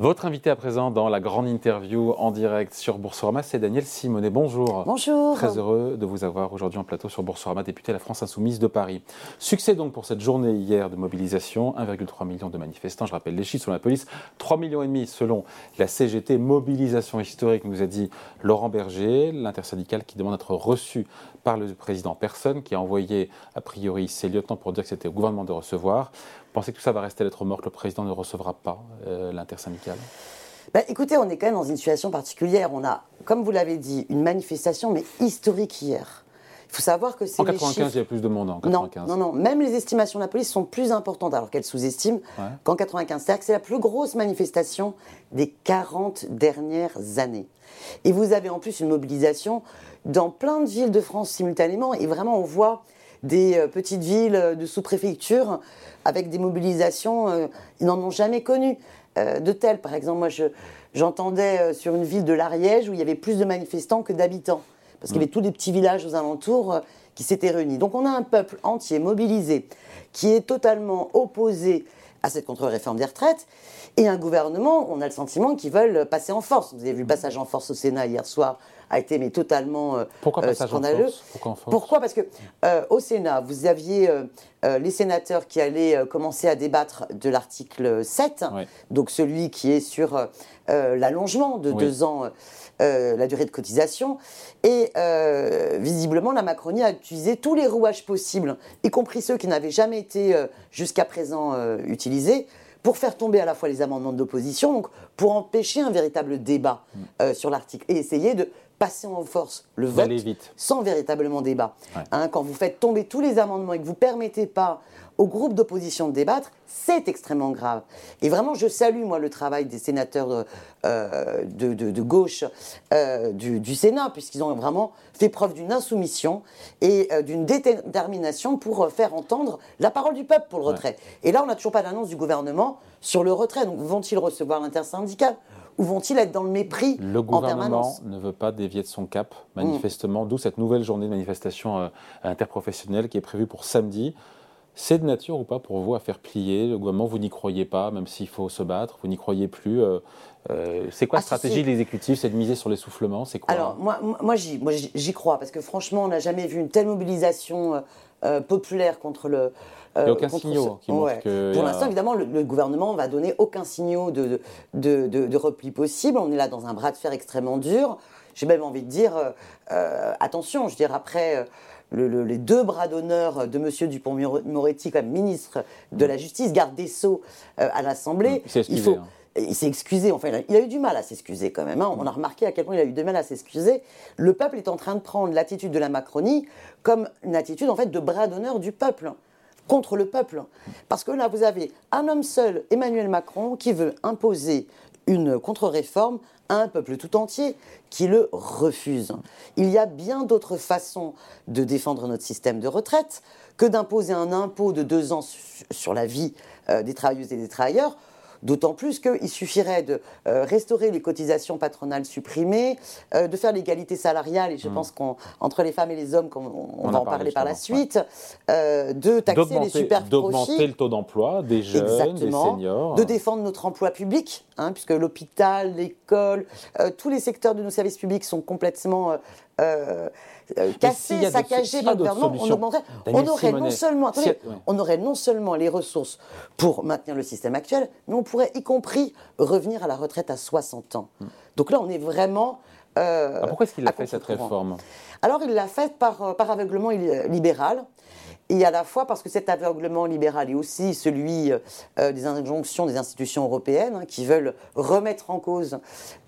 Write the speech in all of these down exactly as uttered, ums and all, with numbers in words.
Votre invité à présent dans la grande interview en direct sur Boursorama, c'est Danielle Simonnet. Bonjour. Bonjour. Très heureux de vous avoir aujourd'hui en plateau sur Boursorama, députée à la France Insoumise de Paris. Succès donc pour cette journée hier de mobilisation, un virgule trois million de manifestants, je rappelle les chiffres selon la police, trois virgule cinq millions selon la C G T, mobilisation historique nous a dit Laurent Berger, l'intersyndicale qui demande d'être reçu par le président en personne, qui a envoyé a priori ses lieutenants pour dire que c'était au gouvernement de recevoir. Vous pensez que tout ça va rester à lettre morte, le président ne recevra pas euh, l'intersyndicale ? Ben, écoutez, on est quand même dans une situation particulière. On a, comme vous l'avez dit, une manifestation mais historique hier. Il faut savoir que c'est. En quatre-vingt-quinze, les chiffres... il y a plus de monde en quatre-vingt-quinze. Non, non, non. Même les estimations de la police sont plus importantes, alors qu'elles sous-estiment ouais. qu'en quatre-vingt-quinze. C'est-à-dire que c'est la plus grosse manifestation des quarante dernières années. Et vous avez en plus une mobilisation dans plein de villes de France simultanément. Et vraiment, on voit des petites villes de sous-préfecture avec des mobilisations, euh, ils n'en ont jamais connu euh, de telles. Par exemple, moi, je, j'entendais euh, sur une ville de l'Ariège où il y avait plus de manifestants que d'habitants, parce mmh. qu'il y avait tous les petits villages aux alentours euh, qui s'étaient réunis. Donc on a un peuple entier mobilisé qui est totalement opposé à cette contre-réforme des retraites, et un gouvernement, on a le sentiment qu'ils veulent passer en force. Vous avez vu le passage en force au Sénat hier soir a été mais totalement euh, Pourquoi euh, scandaleux. Pourquoi, Pourquoi Parce que euh, au Sénat, vous aviez euh, euh, les sénateurs qui allaient euh, commencer à débattre de l'article sept, oui. donc celui qui est sur euh, l'allongement de oui. deux ans euh, euh, la durée de cotisation. Et euh, visiblement, la Macronie a utilisé tous les rouages possibles, y compris ceux qui n'avaient jamais été euh, jusqu'à présent euh, utilisés, pour faire tomber à la fois les amendements de l'opposition, donc pour empêcher un véritable débat euh, sur l'article et essayer de passer en force le vote sans véritablement débat. Ouais. Hein, quand vous faites tomber tous les amendements et que vous ne permettez pas au groupe d'opposition de débattre, c'est extrêmement grave. Et vraiment, je salue, moi, le travail des sénateurs de, euh, de, de, de gauche euh, du, du Sénat, puisqu'ils ont vraiment fait preuve d'une insoumission et euh, d'une détermination pour euh, faire entendre la parole du peuple pour le ouais. retrait. Et là, on n'a toujours pas d'annonce du gouvernement sur le retrait. Donc, vont-ils recevoir l'intersyndicale ? Ou vont-ils être dans le mépris en permanence ? Le gouvernement ne veut pas dévier de son cap, manifestement, mmh. d'où cette nouvelle journée de manifestation euh, interprofessionnelle qui est prévue pour samedi. C'est de nature ou pas pour vous à faire plier le gouvernement ? Vous n'y croyez pas, même s'il faut se battre, vous n'y croyez plus. Euh, euh, c'est quoi la ah, stratégie de l'exécutif ? C'est de miser sur l'essoufflement ? C'est quoi ? Alors, moi, moi, j'y, moi j'y crois, parce que franchement, on n'a jamais vu une telle mobilisation euh, populaire contre le... Euh, il n'y a aucun signal ce... qui montre ouais. que... Pour l'instant, a... évidemment, le, le gouvernement ne va donner aucun signal de, de, de, de, de repli possible. On est là dans un bras de fer extrêmement dur. J'ai même envie de dire, euh, attention, je veux dire, après... Euh, Le, le, les deux bras d'honneur de M. Dupond-Moretti comme ministre de la Justice, garde des Sceaux euh, à l'Assemblée. Il s'est excusé. Il, faut, hein. il s'est excusé. Enfin, il a, il a eu du mal à s'excuser quand même. Hein. On a remarqué à quel point il a eu du mal à s'excuser. Le peuple est en train de prendre l'attitude de la Macronie comme une attitude en fait de bras d'honneur du peuple, contre le peuple. Parce que là, vous avez un homme seul, Emmanuel Macron, qui veut imposer une contre-réforme à un peuple tout entier qui le refuse. Il y a bien d'autres façons de défendre notre système de retraite que d'imposer un impôt de deux ans sur la vie des travailleuses et des travailleurs, d'autant plus qu'il suffirait de restaurer les cotisations patronales supprimées, de faire l'égalité salariale, et je mmh. pense qu'entre les femmes et les hommes, on, on, on va en parler par la suite, ouais. euh, de taxer d'augmenter, les superprofits. D'augmenter le taux d'emploi des jeunes, Exactement. des seniors. De défendre notre emploi public, hein, puisque l'hôpital, l'école, euh, tous les secteurs de nos services publics sont complètement... Euh, Euh, euh, cassé, saccagé par le gouvernement, on augmenterait. On aurait, non seulement, attendez, si a, ouais. on aurait non seulement les ressources pour maintenir le système actuel, mais on pourrait y compris revenir à la retraite à soixante ans. Hum. Donc là, on est vraiment... Euh, ah, pourquoi est-ce qu'il a fait cette réforme ? Alors, il l'a faite par, par aveuglement libéral, et à la fois parce que cet aveuglement libéral est aussi celui euh, des injonctions des institutions européennes, hein, qui veulent remettre en cause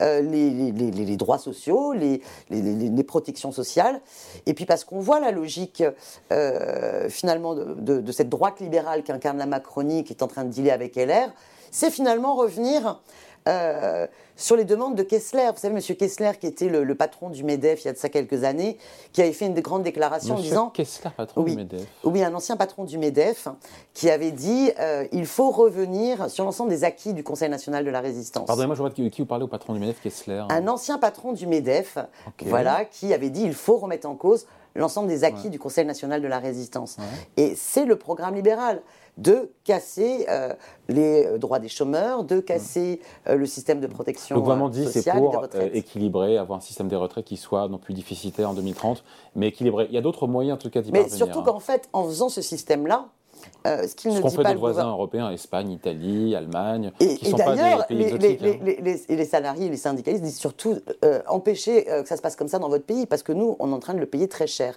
euh, les, les, les, les droits sociaux, les, les, les, les protections sociales, et puis parce qu'on voit la logique euh, finalement de, de, de cette droite libérale qu'incarne la Macronie, qui est en train de dealer avec L R, c'est finalement revenir... Euh, sur les demandes de Kessler. Vous savez, M. Kessler, qui était le, le patron du MEDEF il y a de ça quelques années, qui avait fait une grande déclaration Monsieur en disant... Kessler, patron oui, du MEDEF. Oui, un ancien patron du MEDEF, qui avait dit euh, il faut revenir sur l'ensemble des acquis du Conseil National de la Résistance. Pardonnez-moi, je vois de qui vous parlez, au patron du MEDEF, Kessler. Hein. Un ancien patron du MEDEF, okay. voilà, qui avait dit il faut remettre en cause l'ensemble des acquis ouais. du Conseil National de la Résistance. Ouais. Et c'est le programme libéral de casser euh, les droits des chômeurs, de casser euh, le système de protection sociale. Donc vraiment dit, c'est pour euh, équilibrer, avoir un système des retraites qui soit non plus déficitaire en deux mille trente, mais équilibré. Il y a d'autres moyens, en tout cas, d'y parvenir. Mais surtout hein. qu'en fait, en faisant ce système-là, Euh, ce qu'on fait des voisins européens, Espagne, Italie, Allemagne, et, qui ne sont pas des pays exotiques. Les, hein. les, les, les, les salariés et les syndicalistes disent surtout euh, empêchez euh, que ça se passe comme ça dans votre pays, parce que nous, on est en train de le payer très cher.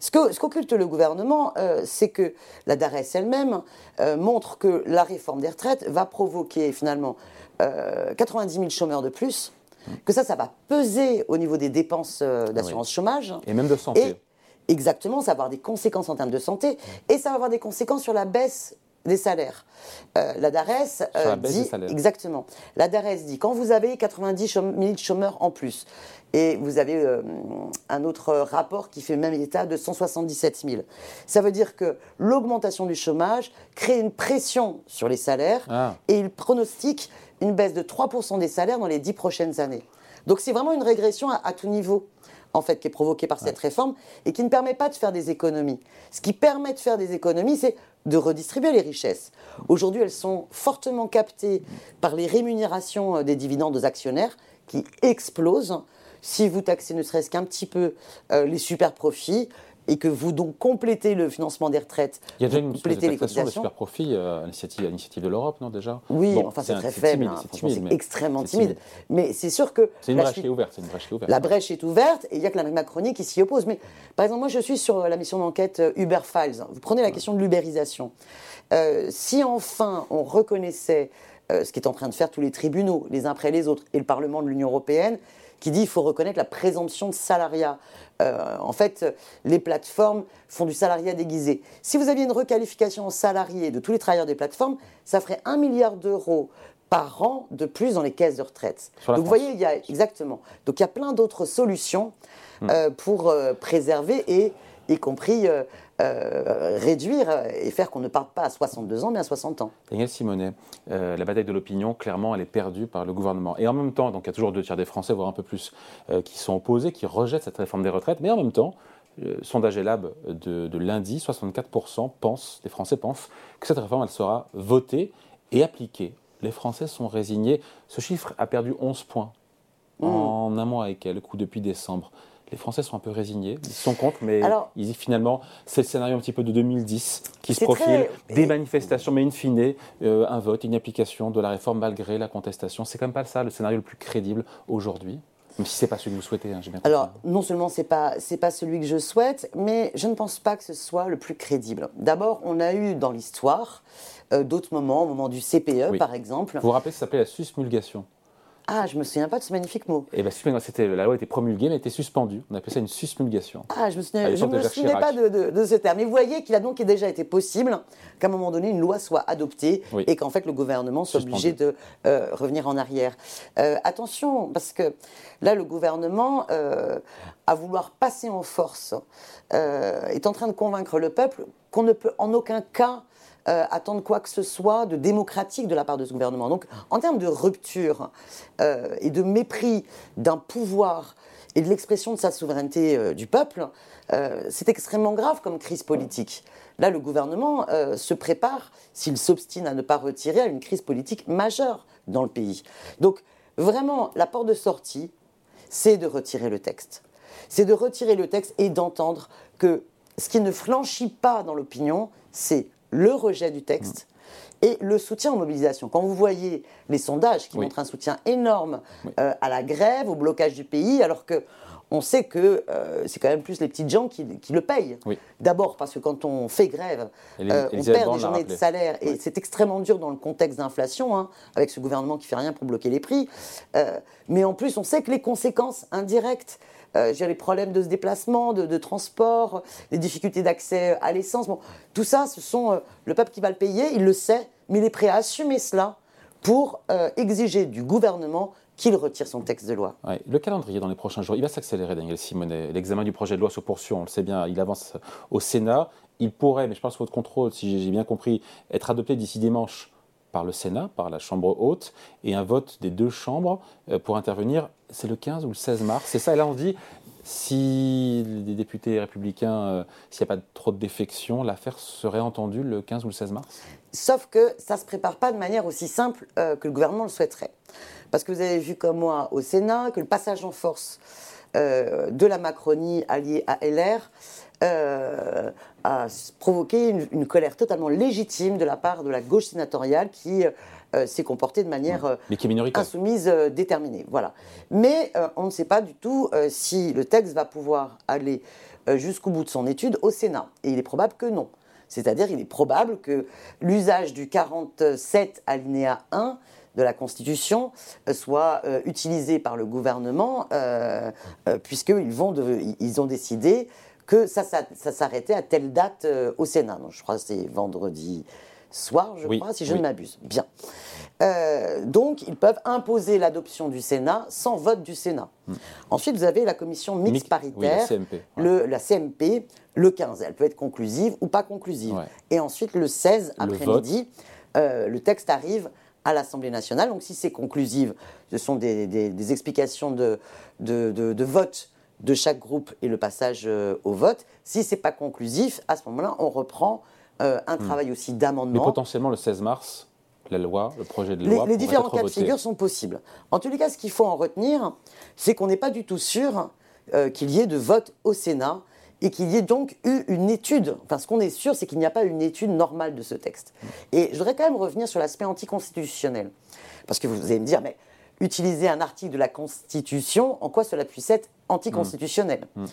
Ce que, ce qu'occulte le gouvernement, euh, c'est que la Dares elle-même euh, montre que la réforme des retraites va provoquer finalement euh, quatre-vingt-dix mille chômeurs de plus, mmh. que ça, ça va peser au niveau des dépenses euh, d'assurance oui. chômage. Et même de santé. Et, Exactement, ça va avoir des conséquences en termes de santé et ça va avoir des conséquences sur la baisse des salaires. Euh, la Dares euh, dit exactement. La Dares dit quand vous avez quatre-vingt-dix mille chômeurs en plus et vous avez euh, un autre rapport qui fait même état de cent soixante-dix-sept mille, ça veut dire que l'augmentation du chômage crée une pression sur les salaires ah. et il pronostique une baisse de trois pour cent des salaires dans les dix prochaines années. Donc c'est vraiment une régression à, à tout niveau. En fait, qui est provoquée par cette ouais. réforme et qui ne permet pas de faire des économies. Ce qui permet de faire des économies, c'est de redistribuer les richesses. Aujourd'hui, elles sont fortement captées par les rémunérations des dividendes aux actionnaires qui explosent. Si vous taxez ne serait-ce qu'un petit peu euh, les super-profits et que vous donc complétez le financement des retraites, il y a déjà une espèce de taxation des super-profits euh, à l'initiative de l'Europe, non, déjà ? Oui, bon, enfin c'est, c'est très c'est faible, timide, hein, c'est, timide, mais... c'est extrêmement c'est timide. timide. Mais c'est sûr que... C'est une, la brèche suite... qui est ouverte, c'est une brèche qui est ouverte. La brèche est ouverte et il n'y a que la Macronie qui s'y oppose. Mais par exemple, moi je suis sur la mission d'enquête Uber Files. Vous prenez la question de l'ubérisation. Euh, si enfin on reconnaissait euh, ce qu'est en train de faire tous les tribunaux, les uns après les autres, et le Parlement de l'Union européenne, qui dit qu'il faut reconnaître la présomption de salariat. Euh, en fait, les plateformes font du salariat déguisé. Si vous aviez une requalification en salarié de tous les travailleurs des plateformes, ça ferait un milliard d'euros par an de plus dans les caisses de retraite. Donc France. Vous voyez, il y a, exactement. Donc il y a plein d'autres solutions euh, pour euh, préserver et, y compris, euh, euh, réduire et faire qu'on ne parte pas à soixante-deux ans, mais à soixante ans. Danielle Simonnet, euh, la bataille de l'opinion, clairement, elle est perdue par le gouvernement. Et en même temps, donc il y a toujours deux tiers des Français, voire un peu plus, euh, qui sont opposés, qui rejettent cette réforme des retraites, mais en même temps, euh, sondage Elab de, de lundi, soixante-quatre pour cent pensent, des Français pensent que cette réforme, elle sera votée et appliquée. Les Français sont résignés. Ce chiffre a perdu onze points mmh. en un mois et quelques, ou depuis décembre. Les Français sont un peu résignés, ils sont contre, mais alors, ils, finalement, c'est le scénario un petit peu de deux mille dix qui se profile. Très... Des manifestations, mais in fine, euh, un vote, une application de la réforme malgré la contestation. C'est quand même pas ça le scénario le plus crédible aujourd'hui, même si ce n'est pas celui que vous souhaitez. Hein, j'ai bien alors, compris. Non seulement ce n'est pas, c'est pas celui que je souhaite, mais je ne pense pas que ce soit le plus crédible. D'abord, on a eu dans l'histoire euh, d'autres moments, au moment du C P E oui. par exemple. Vous vous rappelez, ça s'appelait la susmulgation. Ah, je ne me souviens pas de ce magnifique mot. Eh ben, c'était, la loi était promulguée, mais était suspendue. On appelait ça une susmulgation. Ah, je ne me souviens, je me souviens pas de, de, de ce terme. Mais vous voyez qu'il a donc déjà été possible qu'à un moment donné, une loi soit adoptée oui. et qu'en fait, le gouvernement soit suspendu. Obligé de euh, revenir en arrière. Euh, attention, parce que là, le gouvernement, euh, à vouloir passer en force, euh, est en train de convaincre le peuple qu'on ne peut en aucun cas Euh, attendre quoi que ce soit de démocratique de la part de ce gouvernement. Donc, en termes de rupture euh, et de mépris d'un pouvoir et de l'expression de sa souveraineté euh, du peuple, euh, c'est extrêmement grave comme crise politique. Là, le gouvernement euh, se prépare, s'il s'obstine à ne pas retirer, à une crise politique majeure dans le pays. Donc, vraiment, la porte de sortie, c'est de retirer le texte. C'est de retirer le texte et d'entendre que ce qui ne flanchit pas dans l'opinion, c'est le rejet du texte et le soutien aux mobilisations. Quand vous voyez les sondages qui oui. montrent un soutien énorme oui. euh, à la grève, au blocage du pays, alors qu'on sait que euh, c'est quand même plus les petites gens qui, qui le payent. Oui. D'abord parce que quand on fait grève, les, euh, on perd des journées de salaire et oui. c'est extrêmement dur dans le contexte d'inflation, hein, avec ce gouvernement qui fait rien pour bloquer les prix. Euh, mais en plus, on sait que les conséquences indirectes, Euh, j'ai les problèmes de déplacement, de, de transport, les difficultés d'accès à l'essence. Bon, tout ça, ce sont euh, le peuple qui va le payer, il le sait, mais il est prêt à assumer cela pour euh, exiger du gouvernement qu'il retire son texte de loi. Ouais. Le calendrier dans les prochains jours, il va s'accélérer, Danielle Simonnet. L'examen du projet de loi se poursuit, on le sait bien, il avance au Sénat. Il pourrait, mais je pense sous votre contrôle, si j'ai bien compris, être adopté d'ici dimanche par le Sénat, par la Chambre haute, et un vote des deux chambres pour intervenir, c'est le quinze ou le seize mars. C'est ça, et là on se dit, Si les députés républicains, euh, s'il n'y a pas trop de défection, l'affaire serait entendue le quinze ou le seize mars? Sauf que ça ne se prépare pas de manière aussi simple euh, que le gouvernement le souhaiterait. Parce que vous avez vu comme moi au Sénat que le passage en force euh, de la Macronie alliée à L R euh, a provoqué une, une colère totalement légitime de la part de la gauche sénatoriale qui... Euh, Euh, s'est comporté de manière euh, insoumise, euh, déterminée. Voilà. Mais euh, on ne sait pas du tout euh, si le texte va pouvoir aller euh, jusqu'au bout de son étude au Sénat. Et il est probable que non. C'est-à-dire il est probable que l'usage du quarante-sept alinéa un de la Constitution euh, soit euh, utilisé par le gouvernement euh, euh, puisqu'ils vont de, ils ont décidé que ça, ça, ça s'arrêtait à telle date euh, au Sénat. Donc, je crois que c'est vendredi... soir, je oui, crois, si je oui. ne m'abuse. Bien. Euh, donc, ils peuvent imposer l'adoption du Sénat sans vote du Sénat. Mmh. Ensuite, vous avez la commission mixte paritaire, oui, la, C M P, ouais. le, la C M P, le quinze. Elle peut être conclusive ou pas conclusive. Ouais. Et ensuite, le seize après-midi, le, euh, le texte arrive à l'Assemblée nationale. Donc, si c'est conclusive, ce sont des, des, des explications de, de, de, de vote de chaque groupe et le passage euh, au vote. Si c'est pas conclusif, à ce moment-là, on reprend... Euh, un mmh. travail aussi d'amendement. Mais potentiellement, le seize mars, la loi, le projet de loi... Les, les différents cas de figure sont possibles. En tous les cas, ce qu'il faut en retenir, c'est qu'on n'est pas du tout sûr euh, qu'il y ait de vote au Sénat et qu'il y ait donc eu une étude. Enfin, ce qu'on est sûr, c'est qu'il n'y a pas une étude normale de ce texte. Mmh. Et je voudrais quand même revenir sur l'aspect anticonstitutionnel. Parce que vous allez me dire, mais utiliser un article de la Constitution, en quoi cela puisse être anticonstitutionnel. Mmh. Mmh.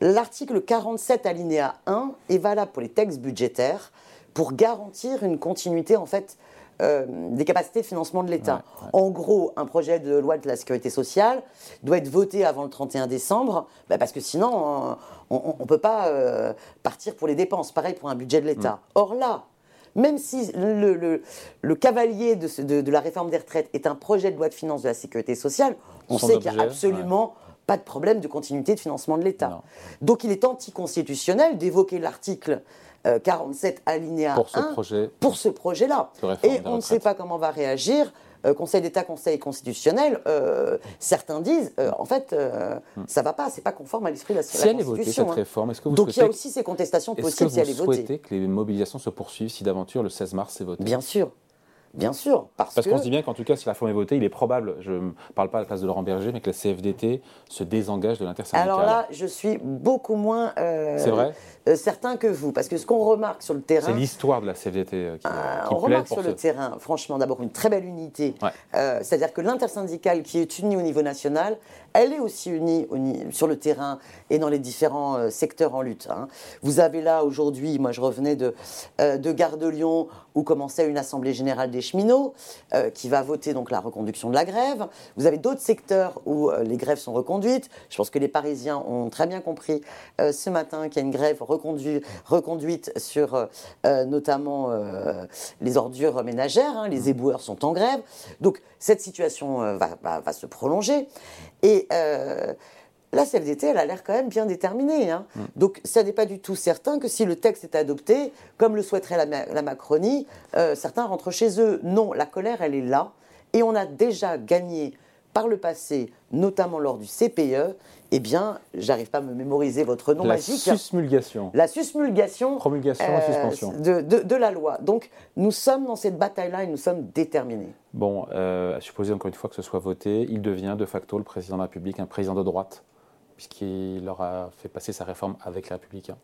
L'article quarante-sept alinéa un est valable pour les textes budgétaires pour garantir une continuité en fait euh, des capacités de financement de l'État. Ouais, ouais. En gros, un projet de loi de la sécurité sociale doit être voté avant le trente et un décembre, bah parce que sinon on ne peut pas euh, partir pour les dépenses. Pareil pour un budget de l'État. Mmh. Or là, même si le, le, le cavalier de, ce, de, de la réforme des retraites est un projet de loi de finances de la sécurité sociale, on Son sait objet, qu'il y a absolument... Ouais. Pas de problème de continuité de financement de l'État. Non. Donc il est anticonstitutionnel d'évoquer l'article euh, quarante-sept alinéa pour ce un projet, pour ce projet-là. Et on ne sait pas comment va réagir euh, Conseil d'État, Conseil constitutionnel. Euh, certains disent, euh, en fait, euh, hum. ça ne va pas, c'est pas conforme à l'esprit de la, si la Constitution. Si elle est votée, cette réforme, est-ce que vous Donc il y a aussi ces contestations possibles si elle est votée. Est-ce que vous souhaitez que les mobilisations se poursuivent si d'aventure le seize mars c'est voté ? Bien sûr. Bien sûr. Parce, parce que... qu'on se dit bien qu'en tout cas, si la réforme est votée, il est probable, je ne parle pas à la place de Laurent Berger, mais que la C F D T se désengage de l'intersyndicale. Alors là, je suis beaucoup moins euh, C'est vrai euh, certain que vous. Parce que ce qu'on remarque sur le terrain... C'est l'histoire de la C F D T euh, qui, euh, qui on remarque sur ce... le terrain, franchement, d'abord une très belle unité. Ouais. Euh, c'est-à-dire que l'intersyndicale qui est unie au niveau national, elle est aussi unie, unie sur le terrain et dans les différents euh, secteurs en lutte. Hein. Vous avez là, aujourd'hui, moi je revenais de, euh, de Gare de Lyon, où commençait une assemblée générale des les cheminots, euh, qui va voter donc la reconduction de la grève. Vous avez d'autres secteurs où euh, les grèves sont reconduites. Je pense que les Parisiens ont très bien compris euh, ce matin qu'il y a une grève reconduite, reconduite sur euh, notamment euh, les ordures ménagères. Hein. Les éboueurs sont en grève. Donc cette situation euh, va, va, va se prolonger. Et euh, la C F D T, elle a l'air quand même bien déterminée. Hein. Mmh. Donc, ça n'est pas du tout certain que si le texte est adopté, comme le souhaiterait la, ma- la Macronie, euh, certains rentrent chez eux. Non, la colère, elle est là. Et on a déjà gagné par le passé, notamment lors du C P E, eh bien, j'arrive pas à me mémoriser votre nom la magique. La susmulgation. La susmulgation. Promulgation euh, et suspension. De, de, de la loi. Donc, nous sommes dans cette bataille-là et nous sommes déterminés. Bon, euh, à supposer encore une fois que ce soit voté, il devient de facto le président de la République, un président de droite, puisqu'il leur a fait passer sa réforme avec les Républicains.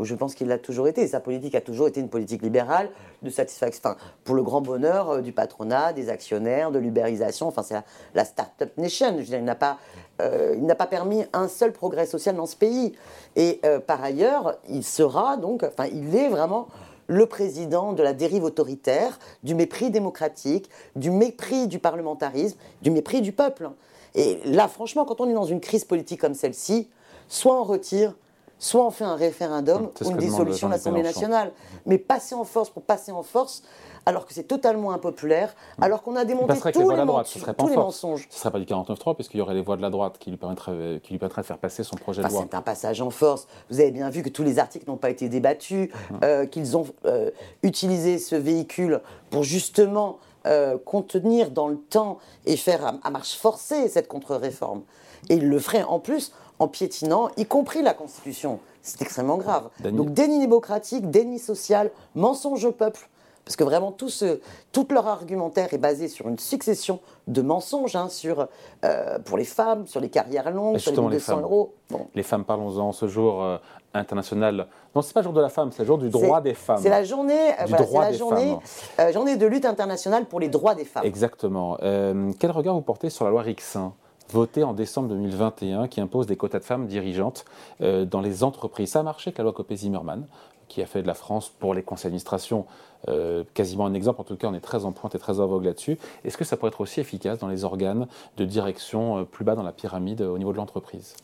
Je pense qu'il l'a toujours été. Sa politique a toujours été une politique libérale, de satisfaction, enfin, pour le grand bonheur euh, du patronat, des actionnaires, de l'ubérisation. Enfin, c'est la, la start-up nation. Je veux dire, il n'a pas, euh, il n'a pas permis un seul progrès social dans ce pays. Et euh, par ailleurs, il sera donc, enfin, il est vraiment le président de la dérive autoritaire, du mépris démocratique, du mépris du parlementarisme, du mépris du peuple. Et là, franchement, quand on est dans une crise politique comme celle-ci, soit on retire, soit on fait un référendum ou une dissolution de l'Assemblée nationale. Mais passer en force pour passer en force, alors que c'est totalement impopulaire, alors qu'on a démonté tous les, les, man- tous les mensonges. Ce ne serait pas du quarante-neuf trois, parce qu'il y aurait les voix de la droite qui lui permettraient, qui lui permettraient de faire passer son projet enfin, de loi. C'est un passage en force. Vous avez bien vu que tous les articles n'ont pas été débattus, mmh. euh, qu'ils ont euh, utilisé ce véhicule pour justement euh, contenir dans le temps et faire à, à marche forcée cette contre-réforme. Et ils le feraient en plus en piétinant, y compris la Constitution. C'est extrêmement grave. Daniel. Donc déni démocratique, déni social, mensonge au peuple. Parce que vraiment, tout, ce, tout leur argumentaire est basé sur une succession de mensonges hein, sur, euh, pour les femmes, sur les carrières longues, sur les mille deux cents euros. Bon. Les femmes, parlons-en, ce jour euh, international. Non, ce n'est pas le jour de la femme, c'est le jour du droit des femmes. C'est la journée, euh, voilà, c'est la journée, euh, journée de lutte internationale pour les droits des femmes. Exactement. Euh, quel regard vous portez sur la loi Rixain ? Votée en décembre deux mille vingt et un, qui impose des quotas de femmes dirigeantes euh, dans les entreprises. Ça a marché avec la loi Copé-Zimmermann, qui a fait de la France, pour les conseils d'administration, euh, quasiment un exemple. En tout cas, on est très en pointe et très en vogue là-dessus. Est-ce que ça pourrait être aussi efficace dans les organes de direction euh, plus bas dans la pyramide euh, au niveau de l'entreprise ?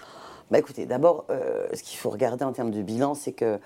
Bah écoutez, d'abord, euh, ce qu'il faut regarder en termes de bilan, c'est que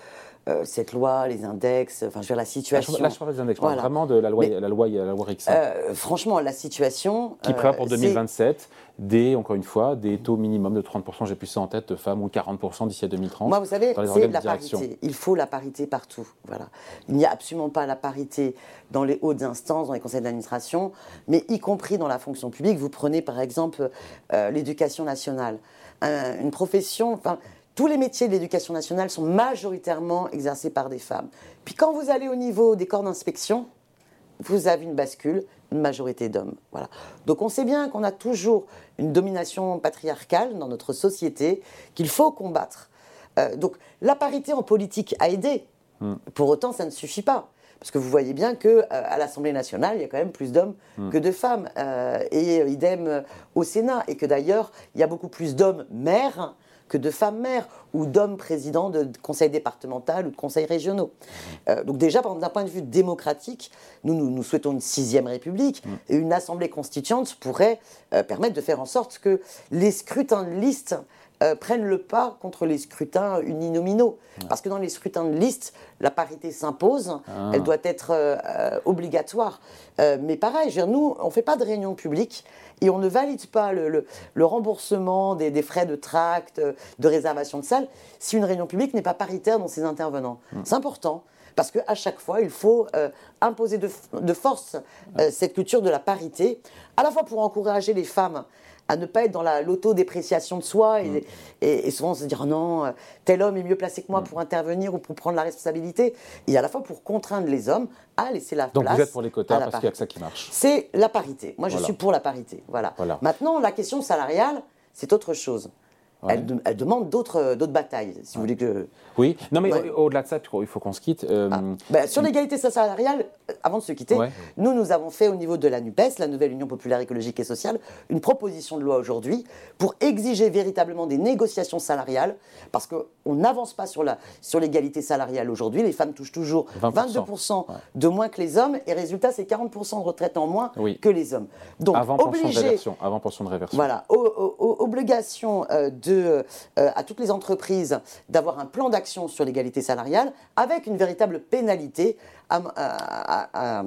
euh, cette loi, les index, enfin, je veux dire, la situation... Là, je parle des index, voilà. Je parle vraiment de la loi, la loi, la loi Rixain. Euh, franchement, la situation... Qui prévoit pour deux mille vingt-sept, des, encore une fois, des taux minimum de trente pour cent, j'ai plus ça en tête, de femmes, ou quarante pour cent d'ici à deux mille trente. Moi, vous savez, c'est la parité. Il faut la parité partout. Voilà. Il n'y a absolument pas la parité dans les hautes instances, dans les conseils d'administration, mais y compris dans la fonction publique. Vous prenez, par exemple, euh, l'éducation nationale. Une profession, enfin, tous les métiers de l'éducation nationale sont majoritairement exercés par des femmes. Puis quand vous allez au niveau des corps d'inspection, vous avez une bascule, une majorité d'hommes. Voilà. Donc on sait bien qu'on a toujours une domination patriarcale dans notre société qu'il faut combattre. Euh, donc la parité en politique a aidé. Mmh. Pour autant, ça ne suffit pas. Parce que vous voyez bien qu'à euh, l'Assemblée nationale, il y a quand même plus d'hommes mmh. que de femmes. Euh, et euh, idem euh, au Sénat. Et que d'ailleurs, il y a beaucoup plus d'hommes maires que de femmes maires ou d'hommes présidents de, de conseils départementaux ou de conseils régionaux. Euh, donc déjà, d'un point de vue démocratique, nous, nous, nous souhaitons une sixième République. Mmh. Et une Assemblée constituante pourrait euh, permettre de faire en sorte que les scrutins de liste... Euh, prennent le pas contre les scrutins uninominaux. Ah. Parce que dans les scrutins de liste, la parité s'impose, ah. elle doit être euh, euh, obligatoire. Euh, mais pareil, je veux dire, nous, on ne fait pas de réunion publique et on ne valide pas le, le, le remboursement des, des frais de tract, de réservation de salle, si une réunion publique n'est pas paritaire dans ses intervenants. Ah. C'est important. Parce qu'à chaque fois, il faut euh, imposer de, de force euh, cette culture de la parité, à la fois pour encourager les femmes à ne pas être dans la, l'auto-dépréciation de soi et, mmh. et, et souvent se dire non, tel homme est mieux placé que moi mmh. pour intervenir ou pour prendre la responsabilité, et à la fois pour contraindre les hommes à laisser la Donc place. Donc vous êtes pour les quotas parce qu'il n'y a que ça qui marche. C'est la parité. Moi, voilà. Je suis pour la parité. Voilà. Voilà. Maintenant, la question salariale, c'est autre chose. Ouais. Elle, de, elle demande d'autres, d'autres batailles, si vous voulez que... Oui, non mais ouais. au-delà de ça, il faut qu'on se quitte. Euh... Ah. Ben, sur l'égalité salariale, avant de se quitter, ouais. nous, nous avons fait au niveau de la NUPES, la Nouvelle Union Populaire Écologique et Sociale, une proposition de loi aujourd'hui pour exiger véritablement des négociations salariales, parce qu'on n'avance pas sur, la, sur l'égalité salariale aujourd'hui, les femmes touchent toujours vingt pour cent. vingt-deux pour cent ouais. de moins que les hommes, et résultat, c'est quarante pour cent de retraite en moins oui. que les hommes. Donc, avant obligé... de réversion. Avant pension de réversion. Voilà, o- o- o- obligation euh, de De, euh, à toutes les entreprises d'avoir un plan d'action sur l'égalité salariale avec une véritable pénalité à, à, à, à,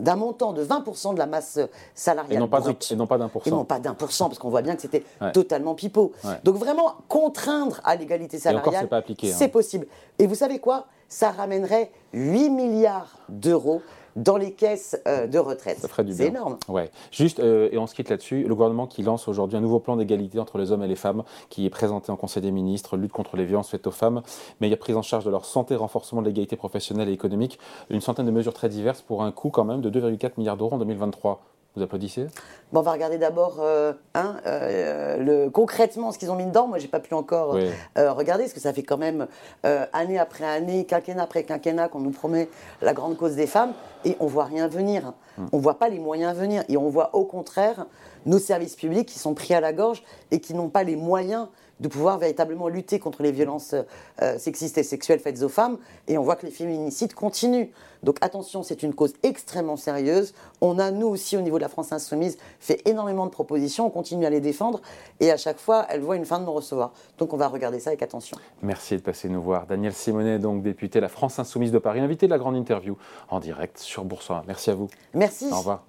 d'un montant de vingt pour cent de la masse salariale. Et non pas, brute. De, et non pas d'un pour cent. Et non pas d'un pour cent, parce qu'on voit bien que c'était ouais. totalement pipeau. Ouais. Donc vraiment, contraindre à l'égalité salariale, et encore, c'est pas appliqué, hein. c'est possible. Et vous savez quoi ? Ça ramènerait huit milliards d'euros dans les caisses euh, de retraite. Ça ferait du bien. C'est énorme. Ouais. Juste, euh, et on se quitte là-dessus, le gouvernement qui lance aujourd'hui un nouveau plan d'égalité entre les hommes et les femmes, qui est présenté en Conseil des ministres, lutte contre les violences faites aux femmes, mais il y a prise en charge de leur santé, renforcement de l'égalité professionnelle et économique, une centaine de mesures très diverses pour un coût quand même de deux virgule quatre milliards d'euros en deux mille vingt-trois. Vous applaudissez ? Bon, on va regarder d'abord euh, hein, euh, le, concrètement ce qu'ils ont mis dedans. Moi, je n'ai pas pu encore oui. euh, regarder, parce que ça fait quand même euh, année après année, quinquennat après quinquennat, qu'on nous promet la grande cause des femmes, et on ne voit rien venir. Hum. On ne voit pas les moyens venir. Et on voit au contraire nos services publics qui sont pris à la gorge et qui n'ont pas les moyens de pouvoir véritablement lutter contre les violences euh, sexistes et sexuelles faites aux femmes. Et on voit que les féminicides continuent. Donc attention, c'est une cause extrêmement sérieuse. On a, nous aussi, au niveau de la France Insoumise, fait énormément de propositions. On continue à les défendre. Et à chaque fois, elles voient une fin de non-recevoir. Donc on va regarder ça avec attention. Merci de passer nous voir. Danielle Simonnet, donc députée de la France Insoumise de Paris, invitée de la grande interview en direct sur Boursorama. Merci à vous. Merci. Au revoir.